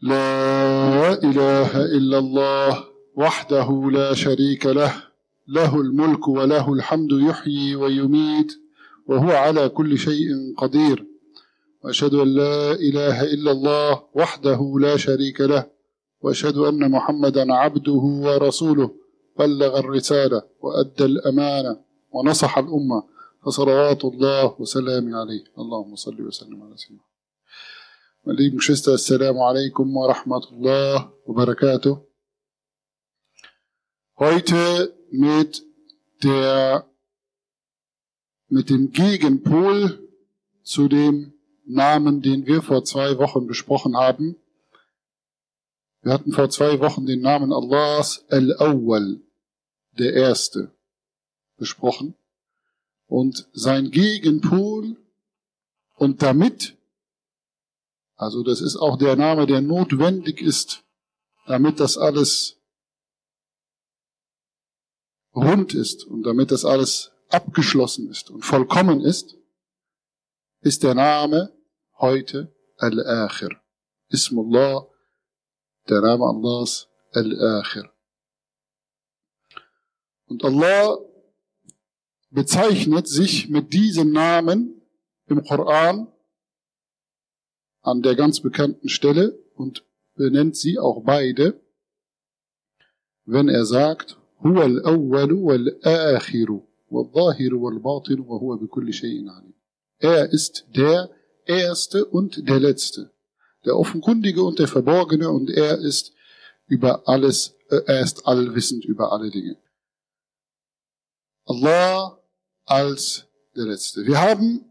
لا إله إلا الله وحده لا شريك له له الملك وله الحمد يحيي ويميت وهو على كل شيء قدير وأشهد أن لا إله إلا الله وحده لا شريك له وأشهد أن محمدا عبده ورسوله بلغ الرسالة وأدى الأمانة ونصح الأمة فصلوات الله وسلامه عليه اللهم صل وسلم على سيدنا Meine lieben Geschwister, Assalamu alaikum wa rahmatullah wa barakatuh. Heute mit dem Gegenpol zu dem Namen, den wir vor 2 Wochen besprochen haben. Wir hatten vor 2 Wochen den Namen Allahs Al-Awwal, der Erste, besprochen. Und sein Gegenpol, und damit, also das ist auch der Name, der notwendig ist, damit das alles rund ist und damit das alles abgeschlossen ist und vollkommen ist, ist der Name heute Al-Akhir. Ismullah, der Name Allahs, Al-Akhir. Und Allah bezeichnet sich mit diesem Namen im Koran an der ganz bekannten Stelle und benennt sie auch beide, wenn er sagt, Huwa al-awwalu wal-akhiru, wal-zahiru wal-batinu, wa huwa bi kulli shay'in alim. Er ist der Erste und der Letzte, der Offenkundige und der Verborgene, und er ist über alles, er ist allwissend über alle Dinge. Allah als der Letzte. Wir haben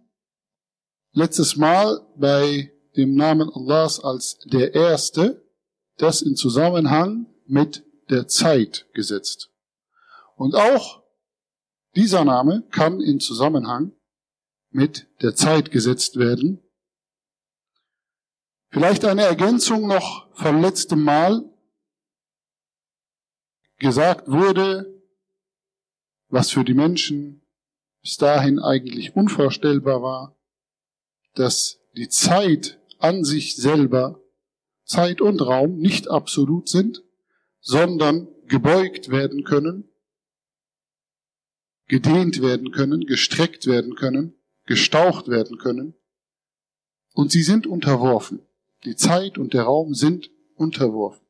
letztes Mal bei dem Namen Allahs als der Erste, das in Zusammenhang mit der Zeit gesetzt. Und auch dieser Name kann in Zusammenhang mit der Zeit gesetzt werden. Vielleicht eine Ergänzung noch vom letzten Mal. Gesagt wurde, was für die Menschen bis dahin eigentlich unvorstellbar war, dass die Zeit an sich selber, Zeit und Raum, nicht absolut sind, sondern gebeugt werden können, gedehnt werden können, gestreckt werden können, gestaucht werden können. Und sie sind unterworfen. Die Zeit und der Raum sind unterworfen.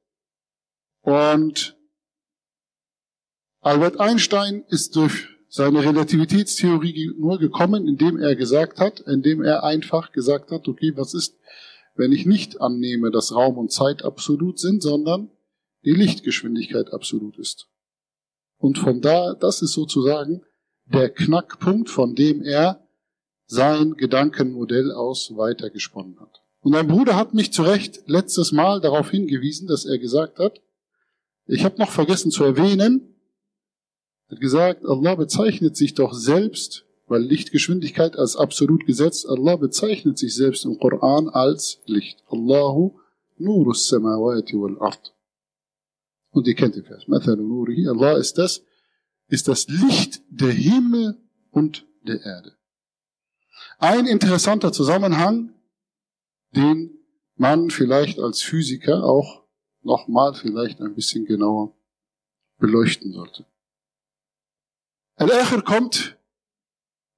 Und Albert Einstein ist durch seine Relativitätstheorie nur gekommen, indem er einfach gesagt hat, okay, was ist, wenn ich nicht annehme, dass Raum und Zeit absolut sind, sondern die Lichtgeschwindigkeit absolut ist. Und von da, das ist sozusagen der Knackpunkt, von dem er sein Gedankenmodell aus weitergesponnen hat. Und mein Bruder hat mich zu Recht letztes Mal darauf hingewiesen, dass er gesagt hat, ich habe noch vergessen zu erwähnen, hat gesagt, Allah bezeichnet sich doch selbst, weil Lichtgeschwindigkeit als absolut gesetzt, Allah bezeichnet sich selbst im Koran als Licht. Allahu nurus samawati wal ard. Und ihr kennt den Vers. Allah ist das Licht der Himmel und der Erde. Ein interessanter Zusammenhang, den man vielleicht als Physiker auch nochmal vielleicht ein bisschen genauer beleuchten sollte. Al-Akhir kommt,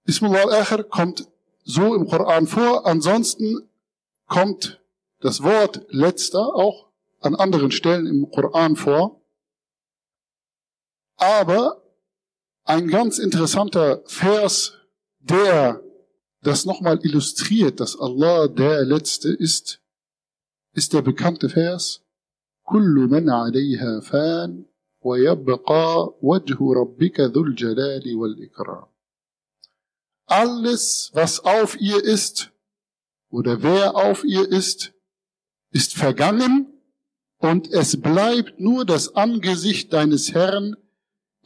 Ismullah Al-Akhir kommt so im Koran vor, ansonsten kommt das Wort Letzter auch an anderen Stellen im Koran vor. Aber ein ganz interessanter Vers, der das nochmal illustriert, dass Allah der Letzte ist, ist der bekannte Vers, Kullu man 'alayha fan. Alles, was auf ihr ist, oder wer auf ihr ist, ist vergangen, und es bleibt nur das Angesicht deines Herrn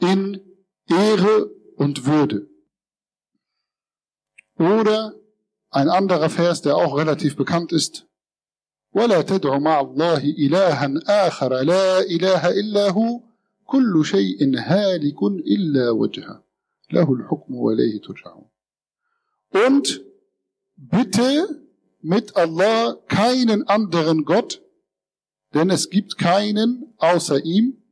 in Ehre und Würde. Oder ein anderer Vers, der auch relativ bekannt ist. وَلَا تَدْعُ مَعَ اللَّهِ إِلَهًا آخَرَ لَا إِلَهَ إِلَّا هُوَ كل شيء هالك إلا وجهه له الحكم وإليه ترجعون. Und bitte mit Allah keinen anderen Gott denn es gibt keinen außer ihm.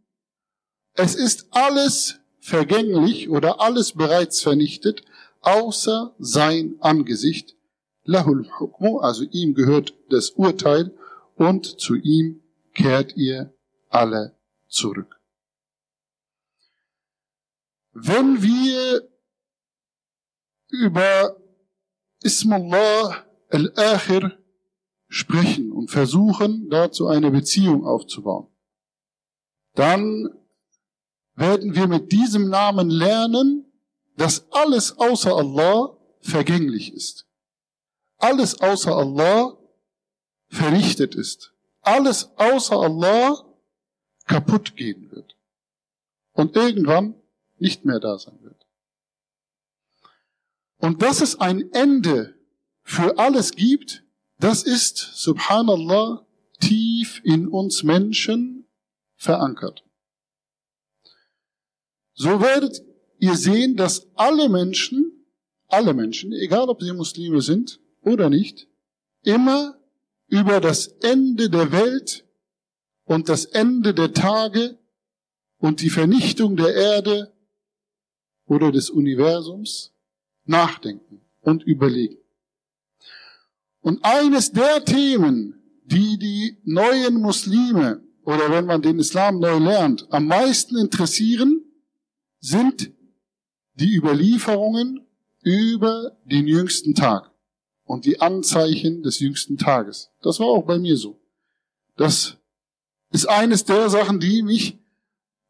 Es ist alles vergänglich oder alles bereits vernichtet, außer sein Angesicht. Lahul Hukmu, also ihm gehört das Urteil und zu ihm kehrt ihr alle zurück. Wenn wir über Ismullah Al-Akhir sprechen und versuchen, dazu eine Beziehung aufzubauen, dann werden wir mit diesem Namen lernen, dass alles außer Allah vergänglich ist. Alles außer Allah vernichtet ist. Alles außer Allah kaputt gehen wird. Und irgendwann nicht mehr da sein wird. Und dass es ein Ende für alles gibt, das ist, subhanallah, tief in uns Menschen verankert. So werdet ihr sehen, dass alle Menschen, egal ob sie Muslime sind oder nicht, immer über das Ende der Welt und das Ende der Tage und die Vernichtung der Erde oder des Universums nachdenken und überlegen. Und eines der Themen, die neuen Muslime oder wenn man den Islam neu lernt, am meisten interessieren, sind die Überlieferungen über den jüngsten Tag und die Anzeichen des jüngsten Tages. Das war auch bei mir so. Das ist eines der Sachen, die mich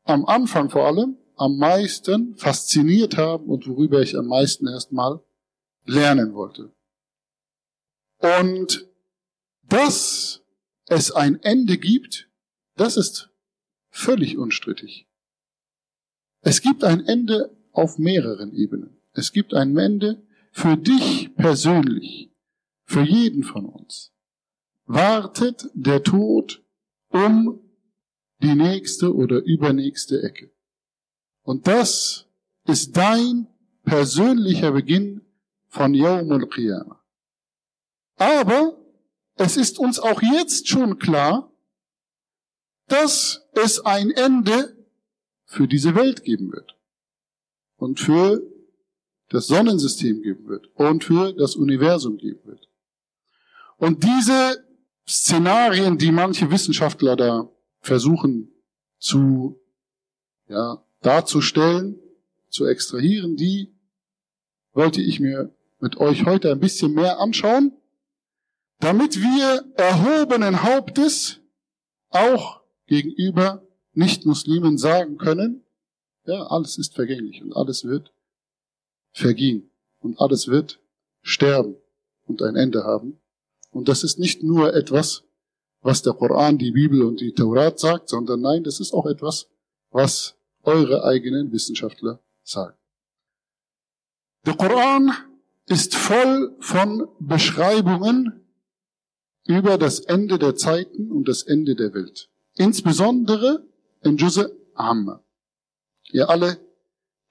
am Anfang vor allem am meisten fasziniert haben und worüber ich am meisten erstmal lernen wollte. Und dass es ein Ende gibt, das ist völlig unstrittig. Es gibt ein Ende auf mehreren Ebenen. Es gibt ein Ende für dich persönlich, für jeden von uns. Wartet der Tod um die nächste oder übernächste Ecke. Und das ist dein persönlicher Beginn von Yawm al-Qiyamah. Aber es ist uns auch jetzt schon klar, dass es ein Ende für diese Welt geben wird und für das Sonnensystem geben wird und für das Universum geben wird. Und diese Szenarien, die manche Wissenschaftler da versuchen darzustellen, zu extrahieren, die wollte ich mir mit euch heute ein bisschen mehr anschauen, damit wir erhobenen Hauptes auch gegenüber Nicht-Muslimen sagen können, ja, alles ist vergänglich und alles wird vergehen und alles wird sterben und ein Ende haben. Und das ist nicht nur etwas, was der Koran, die Bibel und die Taurat sagt, sondern nein, das ist auch etwas, was eure eigenen Wissenschaftler sagen. Der Koran ist voll von Beschreibungen über das Ende der Zeiten und das Ende der Welt. Insbesondere in Juz Amma. Ihr alle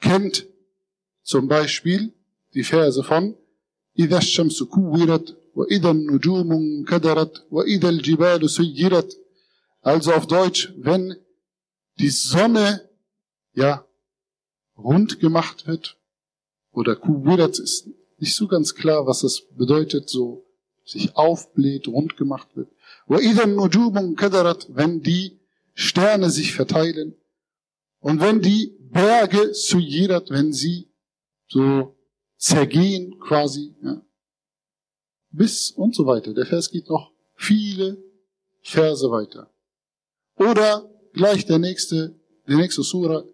kennt zum Beispiel die Verse von إِذَا الشَّمْسُ كُوِّرَتْ وَإِذَا النُّجُومُ انْكَدَرَتْ وَإِذَا الْجِبَالُ سُيِّرَتْ. Also auf Deutsch, wenn die Sonne rund gemacht wird, oder kuwirat ist nicht so ganz klar, was das bedeutet, so sich aufbläht, rund gemacht wird. Wenn die Sterne sich verteilen und wenn die Berge sujirat, wenn sie so zergehen quasi, bis und so weiter. Der Vers geht noch viele Verse weiter. Oder gleich die nächste Sura,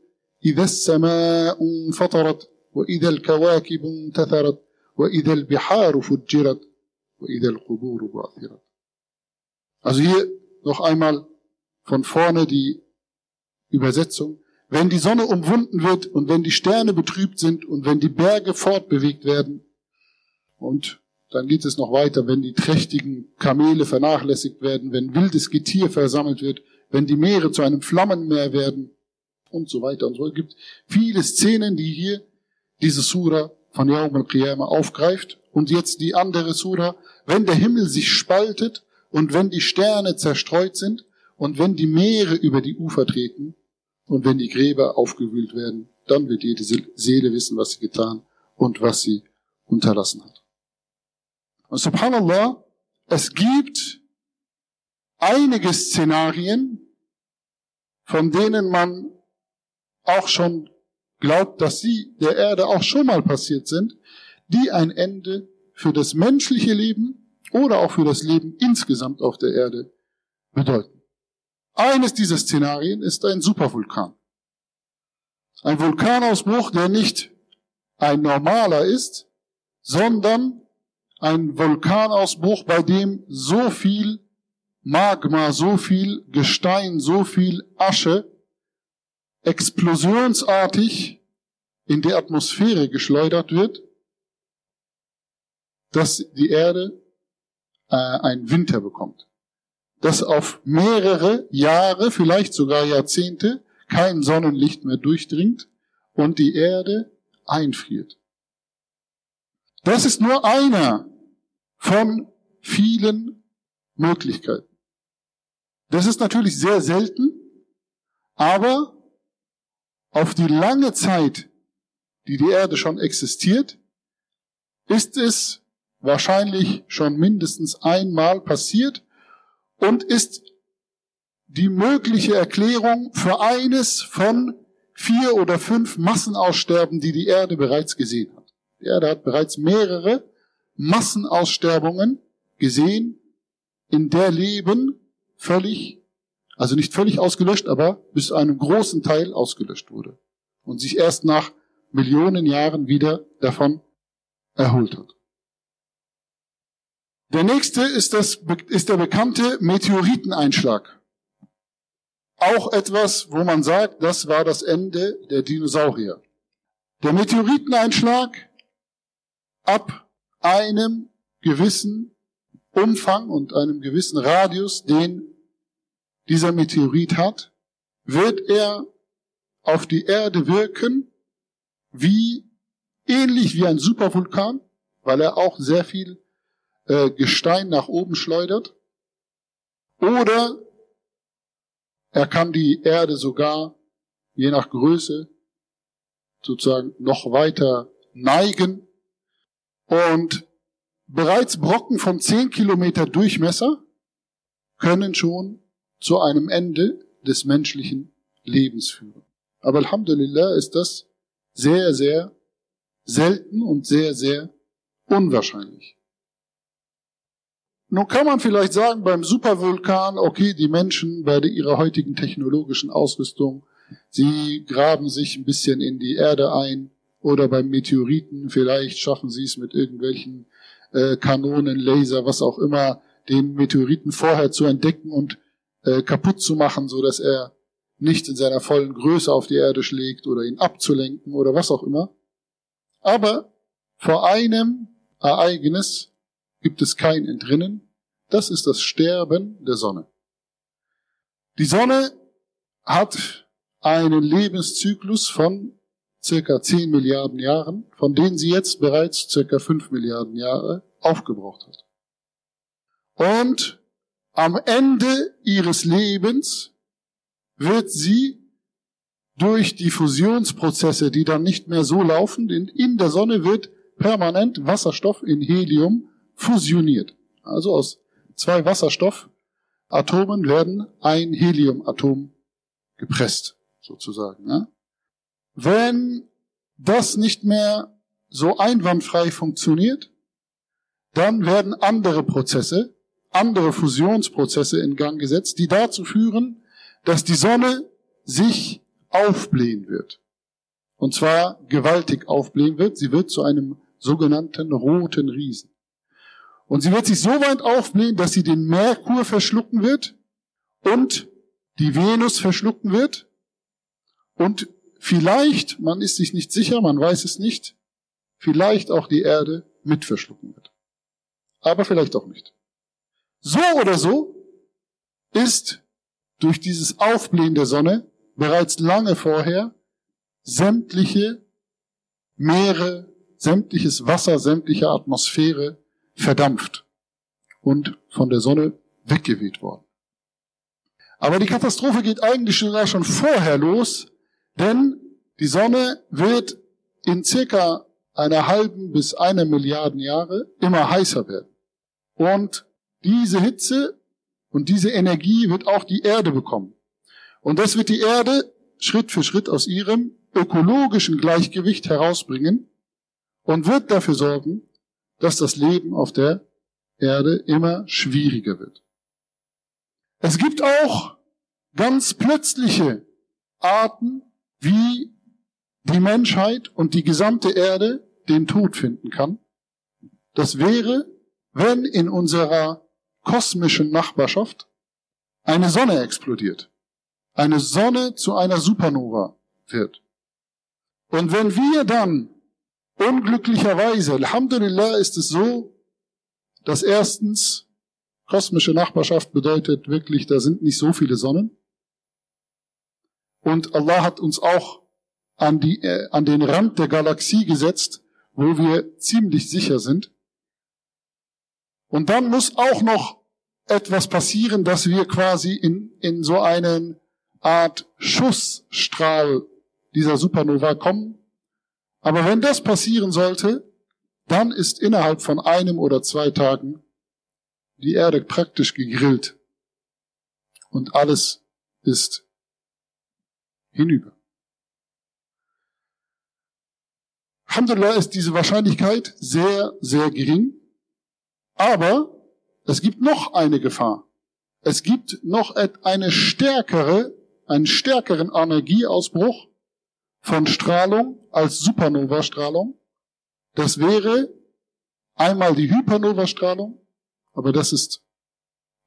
إذا السماء انفطرت وإذا الكواكب انتثرت وإذا البحار فجرت وإذا القبور بعثرت. Also hier noch einmal von vorne die Übersetzung. Wenn die Sonne umwunden wird und wenn die Sterne betrübt sind und wenn die Berge fortbewegt werden, und dann geht es noch weiter, wenn die trächtigen Kamele vernachlässigt werden, wenn wildes Getier versammelt wird, wenn die Meere zu einem Flammenmeer werden und so weiter und so. Es gibt viele Szenen, die hier diese Sura von Yawm al-Qiyamah aufgreift. Und jetzt die andere Sura, wenn der Himmel sich spaltet und wenn die Sterne zerstreut sind Und wenn die Meere über die Ufer treten und wenn die Gräber aufgewühlt werden, dann wird jede Seele wissen, was sie getan und was sie unterlassen hat. Und subhanallah, es gibt einige Szenarien, von denen man auch schon glaubt, dass sie der Erde auch schon mal passiert sind, die ein Ende für das menschliche Leben oder auch für das Leben insgesamt auf der Erde bedeuten. Eines dieser Szenarien ist ein Supervulkan. Ein Vulkanausbruch, der nicht ein normaler ist, sondern ein Vulkanausbruch, bei dem so viel Magma, so viel Gestein, so viel Asche explosionsartig in die Atmosphäre geschleudert wird, dass die Erde einen Winter bekommt. Dass auf mehrere Jahre, vielleicht sogar Jahrzehnte, kein Sonnenlicht mehr durchdringt und die Erde einfriert. Das ist nur einer von vielen Möglichkeiten. Das ist natürlich sehr selten, aber auf die lange Zeit, die die Erde schon existiert, ist es wahrscheinlich schon mindestens einmal passiert und ist die mögliche Erklärung für eines von 4 oder 5 Massenaussterben, die die Erde bereits gesehen hat. Die Erde hat bereits mehrere Massenaussterbungen gesehen, in der Leben völlig, also nicht völlig ausgelöscht, aber bis zu einem großen Teil ausgelöscht wurde und sich erst nach Millionen Jahren wieder davon erholt hat. Der nächste ist der bekannte Meteoriteneinschlag. Auch etwas, wo man sagt, das war das Ende der Dinosaurier. Der Meteoriteneinschlag ab einem gewissen Umfang und einem gewissen Radius, den dieser Meteorit hat, wird er auf die Erde wirken, ähnlich wie ein Supervulkan, weil er auch sehr viel Gestein nach oben schleudert. Oder er kann die Erde sogar, je nach Größe, sozusagen noch weiter neigen. Und bereits Brocken von 10 Kilometer Durchmesser können schon zu einem Ende des menschlichen Lebens führen. Aber Alhamdulillah ist das sehr, sehr selten und sehr, sehr unwahrscheinlich. Nun kann man vielleicht sagen, beim Supervulkan, okay, die Menschen bei ihrer heutigen technologischen Ausrüstung, sie graben sich ein bisschen in die Erde ein, oder beim Meteoriten, vielleicht schaffen sie es mit irgendwelchen Kanonen, Laser, was auch immer, den Meteoriten vorher zu entdecken und kaputt zu machen, so dass er nicht in seiner vollen Größe auf die Erde schlägt oder ihn abzulenken oder was auch immer. Aber vor einem Ereignis gibt es kein Entrinnen. Das ist das Sterben der Sonne. Die Sonne hat einen Lebenszyklus von circa 10 Milliarden Jahren, von denen sie jetzt bereits circa 5 Milliarden Jahre aufgebraucht hat. Und am Ende ihres Lebens wird sie durch die Fusionsprozesse, die dann nicht mehr so laufen, in der Sonne wird permanent Wasserstoff in Helium fusioniert. Also aus 2 Wasserstoffatomen werden ein Heliumatom gepresst, sozusagen, ne? Wenn das nicht mehr so einwandfrei funktioniert, dann werden andere Prozesse, andere Fusionsprozesse in Gang gesetzt, die dazu führen, dass die Sonne sich aufblähen wird. Und zwar gewaltig aufblähen wird. Sie wird zu einem sogenannten roten Riesen. Und sie wird sich so weit aufblähen, dass sie den Merkur verschlucken wird und die Venus verschlucken wird und vielleicht, man ist sich nicht sicher, man weiß es nicht, vielleicht auch die Erde mit verschlucken wird. Aber vielleicht auch nicht. So oder so ist durch dieses Aufblähen der Sonne bereits lange vorher sämtliche Meere, sämtliches Wasser, sämtliche Atmosphäre verdampft und von der Sonne weggeweht worden. Aber die Katastrophe geht eigentlich sogar schon vorher los, denn die Sonne wird in circa einer halben bis 1 Milliarde Jahre immer heißer werden. Und diese Hitze und diese Energie wird auch die Erde bekommen. Und das wird die Erde Schritt für Schritt aus ihrem ökologischen Gleichgewicht herausbringen und wird dafür sorgen, dass das Leben auf der Erde immer schwieriger wird. Es gibt auch ganz plötzliche Arten, wie die Menschheit und die gesamte Erde den Tod finden kann. Das wäre, wenn in unserer kosmischen Nachbarschaft eine Sonne explodiert, eine Sonne zu einer Supernova wird. Und wenn wir dann unglücklicherweise, Alhamdulillah, ist es so, dass erstens kosmische Nachbarschaft bedeutet wirklich, da sind nicht so viele Sonnen. Und Allah hat uns auch an den Rand der Galaxie gesetzt, wo wir ziemlich sicher sind. Und dann muss auch noch etwas passieren, dass wir quasi in so einen Art Schussstrahl dieser Supernova kommen. Aber wenn das passieren sollte, dann ist innerhalb von 1 oder 2 Tagen die Erde praktisch gegrillt und alles ist hinüber. Alhamdulillah ist diese Wahrscheinlichkeit sehr, sehr gering, aber es gibt noch eine Gefahr. Es gibt noch einen stärkeren Energieausbruch von Strahlung als Supernova-Strahlung. Das wäre einmal die Hypernova-Strahlung, aber das ist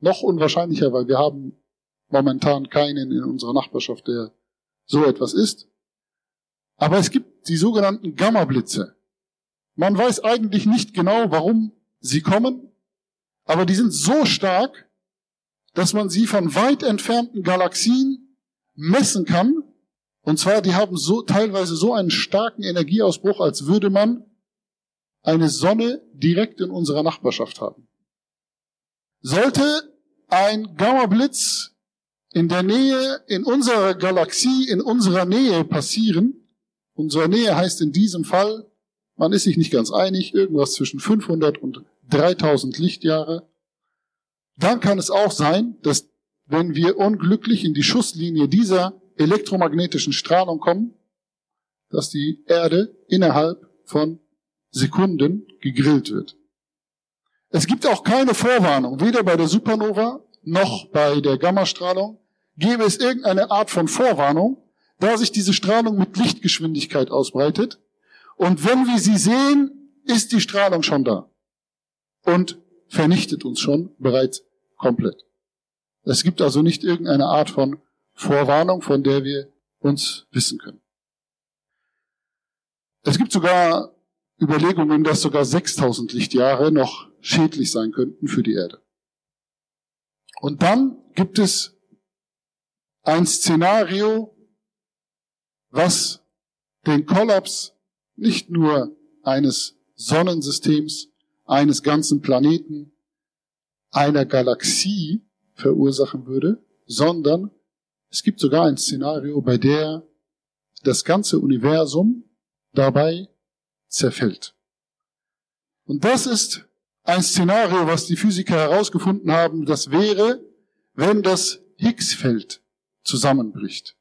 noch unwahrscheinlicher, weil wir haben momentan keinen in unserer Nachbarschaft, der so etwas ist. Aber es gibt die sogenannten Gamma-Blitze. Man weiß eigentlich nicht genau, warum sie kommen, aber die sind so stark, dass man sie von weit entfernten Galaxien messen kann. Und zwar, die haben so teilweise so einen starken Energieausbruch, als würde man eine Sonne direkt in unserer Nachbarschaft haben. Sollte ein Gamma-Blitz in unserer Galaxie, in unserer Nähe passieren, unsere Nähe heißt in diesem Fall, man ist sich nicht ganz einig, irgendwas zwischen 500 und 3000 Lichtjahre, dann kann es auch sein, dass wenn wir unglücklich in die Schusslinie dieser elektromagnetischen Strahlung kommen, dass die Erde innerhalb von Sekunden gegrillt wird. Es gibt auch keine Vorwarnung, weder bei der Supernova noch bei der Gammastrahlung gäbe es irgendeine Art von Vorwarnung, da sich diese Strahlung mit Lichtgeschwindigkeit ausbreitet. Und wenn wir sie sehen, ist die Strahlung schon da und vernichtet uns schon bereits komplett. Es gibt also nicht irgendeine Art von Vorwarnung, von der wir uns wissen können. Es gibt sogar Überlegungen, dass sogar 6000 Lichtjahre noch schädlich sein könnten für die Erde. Und dann gibt es ein Szenario, was den Kollaps nicht nur eines Sonnensystems, eines ganzen Planeten, einer Galaxie verursachen würde, sondern es gibt sogar ein Szenario, bei der das ganze Universum dabei zerfällt. Und das ist ein Szenario, was die Physiker herausgefunden haben, das wäre, wenn das Higgs-Feld zusammenbricht.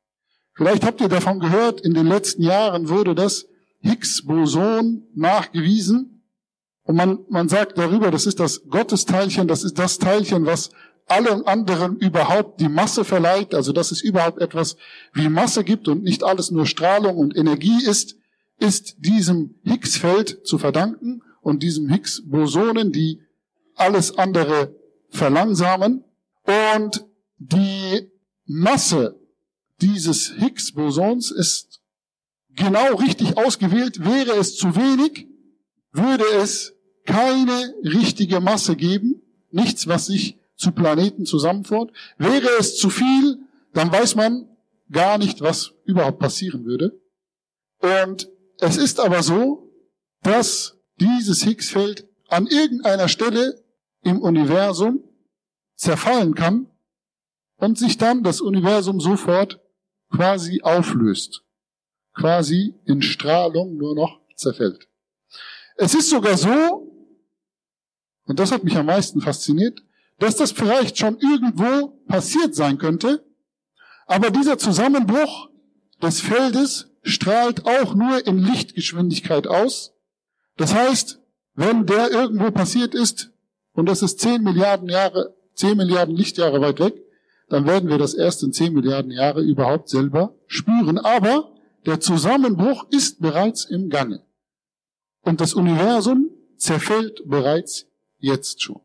Vielleicht habt ihr davon gehört, in den letzten Jahren wurde das Higgs-Boson nachgewiesen. Und man sagt darüber, das ist das Gottesteilchen, das ist das Teilchen, was allen anderen überhaupt die Masse verleiht, also dass es überhaupt etwas wie Masse gibt und nicht alles nur Strahlung und Energie ist diesem Higgs-Feld zu verdanken und diesem Higgs-Bosonen, die alles andere verlangsamen. Und die Masse dieses Higgs-Bosons ist genau richtig ausgewählt. Wäre es zu wenig, würde es keine richtige Masse geben, nichts, was sich zu Planeten zusammenführt. Wäre es zu viel, dann weiß man gar nicht, was überhaupt passieren würde. Und es ist aber so, dass dieses Higgs-Feld an irgendeiner Stelle im Universum zerfallen kann und sich dann das Universum sofort quasi auflöst, quasi in Strahlung nur noch zerfällt. Es ist sogar so, und das hat mich am meisten fasziniert, dass das vielleicht schon irgendwo passiert sein könnte, aber dieser Zusammenbruch des Feldes strahlt auch nur in Lichtgeschwindigkeit aus. Das heißt, wenn der irgendwo passiert ist, und das ist 10 Milliarden Lichtjahre weit weg, dann werden wir das erst in 10 Milliarden Jahre überhaupt selber spüren. Aber der Zusammenbruch ist bereits im Gange. Und das Universum zerfällt bereits jetzt schon.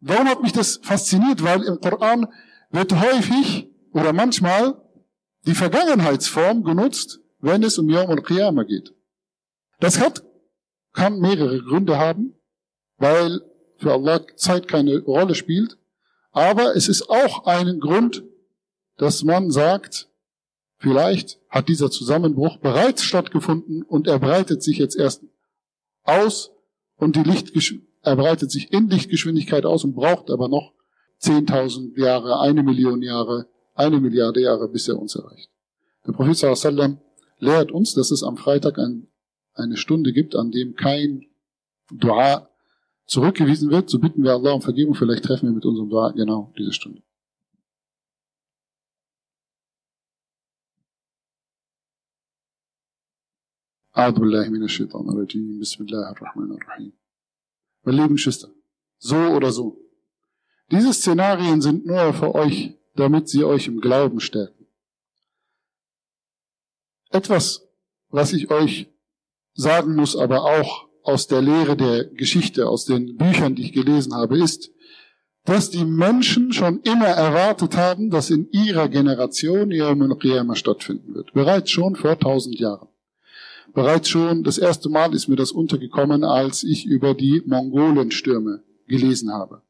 Warum hat mich das fasziniert? Weil im Koran wird häufig oder manchmal die Vergangenheitsform genutzt, wenn es um Yawm al-Qiyamah geht. Das kann mehrere Gründe haben, weil für Allah Zeit keine Rolle spielt. Aber es ist auch ein Grund, dass man sagt, vielleicht hat dieser Zusammenbruch bereits stattgefunden und er breitet sich jetzt erst aus und er breitet sich in Lichtgeschwindigkeit aus und braucht aber noch 10.000 Jahre, 1 Million Jahre, 1 Milliarde Jahre, bis er uns erreicht. Der Prophet ﷺ lehrt uns, dass es am Freitag eine Stunde gibt, an dem kein Dua zurückgewiesen wird. So bitten wir Allah um Vergebung, vielleicht treffen wir mit unserem Dua genau diese Stunde. A'udhu billahi minash shaitanir rajim. Bismillahir rahmanir rahim. Meine lieben Schwestern, so oder so. Diese Szenarien sind nur für euch, damit sie euch im Glauben stärken. Etwas, was ich euch sagen muss, aber auch aus der Lehre der Geschichte, aus den Büchern, die ich gelesen habe, ist, dass die Menschen schon immer erwartet haben, dass in ihrer Generation Yawm al-Qiyamah stattfinden wird. Bereits schon vor 1000 Jahren. Bereits schon, das erste Mal ist mir das untergekommen, als ich über die Mongolenstürme gelesen habe.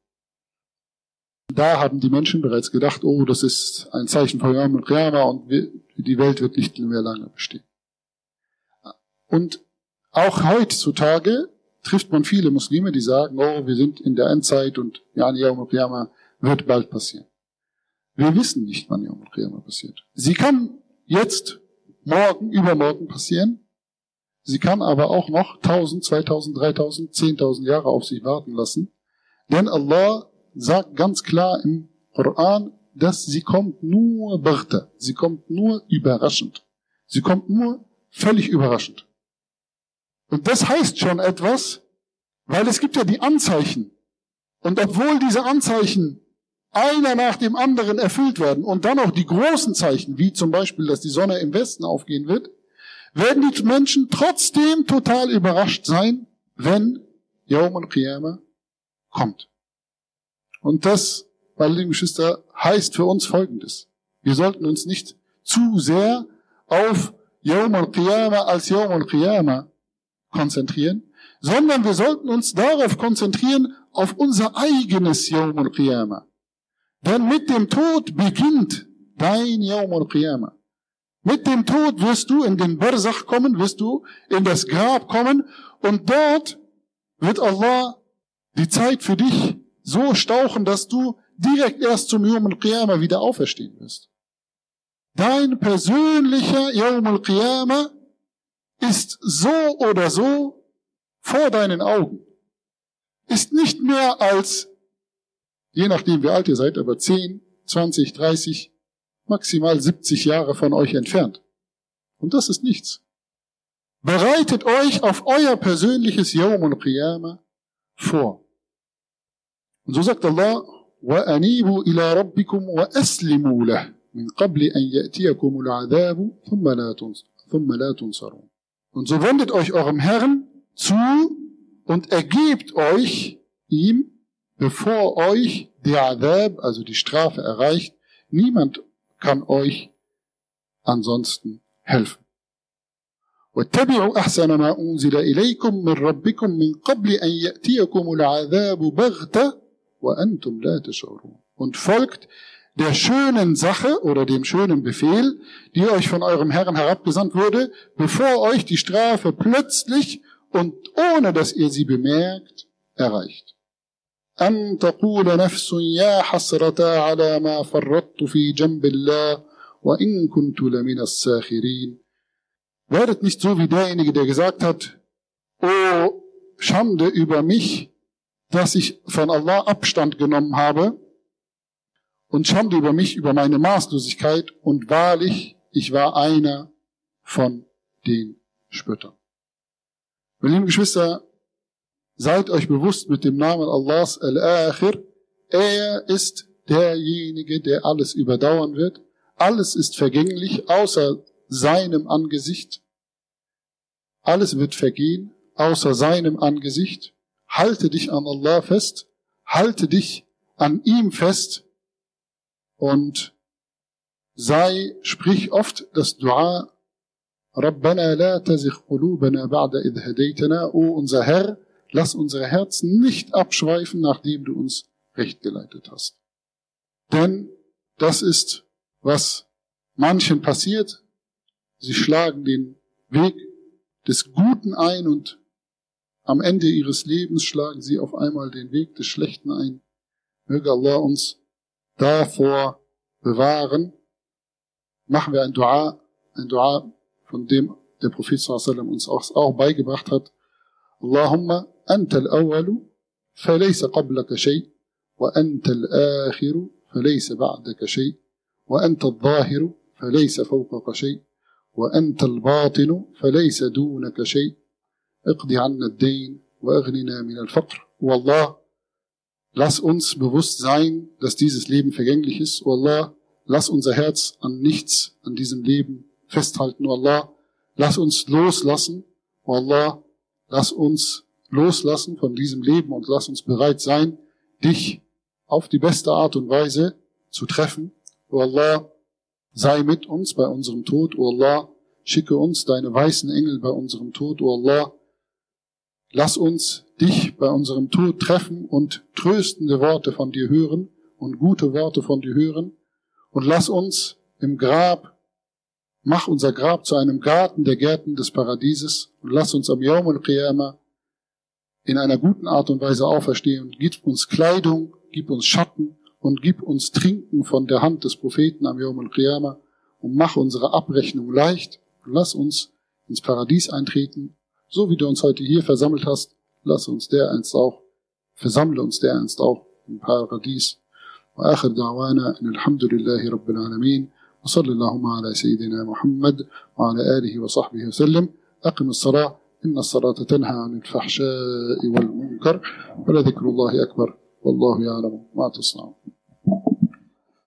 Da haben die Menschen bereits gedacht, oh, das ist ein Zeichen von Yawm al-Qiyamah und die Welt wird nicht mehr lange bestehen. Und auch heutzutage trifft man viele Muslime, die sagen, oh, wir sind in der Endzeit und Yawm al-Qiyamah wird bald passieren. Wir wissen nicht, wann Yawm al-Qiyamah passiert. Sie kann jetzt, morgen, übermorgen passieren. Sie kann aber auch noch 1000, 2000, 3000, 10.000 Jahre auf sich warten lassen. Denn Allah sagt ganz klar im Koran, dass sie kommt nur Bagta. Sie kommt nur überraschend. Sie kommt nur völlig überraschend. Und das heißt schon etwas, weil es gibt ja die Anzeichen. Und obwohl diese Anzeichen einer nach dem anderen erfüllt werden und dann auch die großen Zeichen, wie zum Beispiel, dass die Sonne im Westen aufgehen wird, werden die Menschen trotzdem total überrascht sein, wenn Yawm al-Qiyamah kommt. Und das, meine lieben Geschwister, heißt für uns Folgendes. Wir sollten uns nicht zu sehr auf Yawm al-Qiyamah als Yawm al-Qiyamah konzentrieren, sondern wir sollten uns darauf konzentrieren, auf unser eigenes Yawm al-Qiyamah. Denn mit dem Tod beginnt dein Yawm al-Qiyamah. Mit dem Tod wirst du in den Barzach kommen, wirst du in das Grab kommen und dort wird Allah die Zeit für dich so stauchen, dass du direkt erst zum Yawm al-Qiyamah wieder auferstehen wirst. Dein persönlicher Yawm al-Qiyamah ist so oder so vor deinen Augen. Ist nicht mehr als, je nachdem wie alt ihr seid, aber 10, 20, 30 maximal 70 Jahre von euch entfernt. Und das ist nichts. Bereitet euch auf euer persönliches Yawm al-Qiyamah vor. Und so sagt Allah, وَأَنِيبُوا إِلَىٰ رَبِّكُمْ وَأَسْلِمُوا لَهُ مِنْ قَبْلِ أَنْ يَأْتِيَكُمُ الْعَذَابُ ثُمَّ لَا تُنْصَرُونَ. Und so wendet euch eurem Herrn zu und ergebt euch ihm, bevor euch der Adab, also die Strafe, erreicht. Niemand kann euch ansonsten helfen. وَاتَّبِعُوا أَحْسَنَ مَا أُنْزِلَ إِلَيْكُمْ مِنْ رَبِّكُمْ مِنْ قَبْلِ أَنْ يَأْتِيَكُمُ الْعَذَابُ بَغْتَةً وَأَنْتُمْ لَا تَشْعُرُونَ. Und folgt der schönen Sache oder dem schönen Befehl, die euch von eurem Herrn herabgesandt wurde, bevor euch die Strafe plötzlich und ohne dass ihr sie bemerkt, erreicht. أن تقول نفس يا حسرة على ما فرطت في جنب الله وإن كنت لمن الساخرين. Werdet nicht so wie derjenige, der gesagt hat, oh Schande über mich, dass ich von Allah Abstand genommen habe, und Schande über mich, über meine Maßlosigkeit, und wahrlich, ich war einer von den Spöttern. Meine lieben Geschwister, seid euch bewusst mit dem Namen Allahs Al-Akhir, er ist derjenige, der alles überdauern wird. Alles ist vergänglich, außer seinem Angesicht. Alles wird vergehen, außer seinem Angesicht. Halte dich an Allah fest, halte dich an ihm fest und sprich oft das Dua, Rabbana la tazigh qulubana ba'da idh hadaytana, o unser Herr, lass unsere Herzen nicht abschweifen, nachdem du uns recht geleitet hast. Denn das ist, was manchen passiert. Sie schlagen den Weg des Guten ein und am Ende ihres Lebens schlagen sie auf einmal den Weg des Schlechten ein. Möge Allah uns davor bewahren. Machen wir ein Dua, von dem der Prophet sallallahu alaihi wasallam uns auch beigebracht hat. Allahumma anta al-awwalu falaysa qablaka shay wa anta al-akhiru falaysa ba'daka shay wa anta al-zahiru falaysa fawqaka shay wa anta al-batinu falaysa dunaka shay iqdi 'anna ad-dayn wa aghnina min al-faqr. Wallah, lass uns bewusst sein, dass dieses Leben vergänglich ist. Wallah, lass unser Herz an nichts an diesem Leben festhalten. Wallah, lass uns loslassen. Wallah, lass uns loslassen von diesem Leben und lass uns bereit sein, dich auf die beste Art und Weise zu treffen. O Allah, sei mit uns bei unserem Tod. O Allah, schicke uns deine weißen Engel bei unserem Tod. O Allah, lass uns dich bei unserem Tod treffen und tröstende Worte von dir hören und gute Worte von dir hören. Und lass uns im Grab, mach unser Grab zu einem Garten der Gärten des Paradieses und lass uns am Yawm al-Qiyamah in einer guten Art und Weise auferstehen. Und gib uns Kleidung, gib uns Schatten und gib uns Trinken von der Hand des Propheten am Yawm al-Qiyamah und mach unsere Abrechnung leicht und lass uns ins Paradies eintreten. So wie du uns heute hier versammelt hast, versammle uns dereinst auch im Paradies. Wa akhir da'wana an alhamdulillahi rabbil alameen. وصلى اللهم على سيدنا محمد وعلى آله وصحبه وسلم. أقم الصلاة إن الصلاة تنهى عن الفحشاء والمنكر ولذكر الله أكبر والله يعلم ما تصنعون.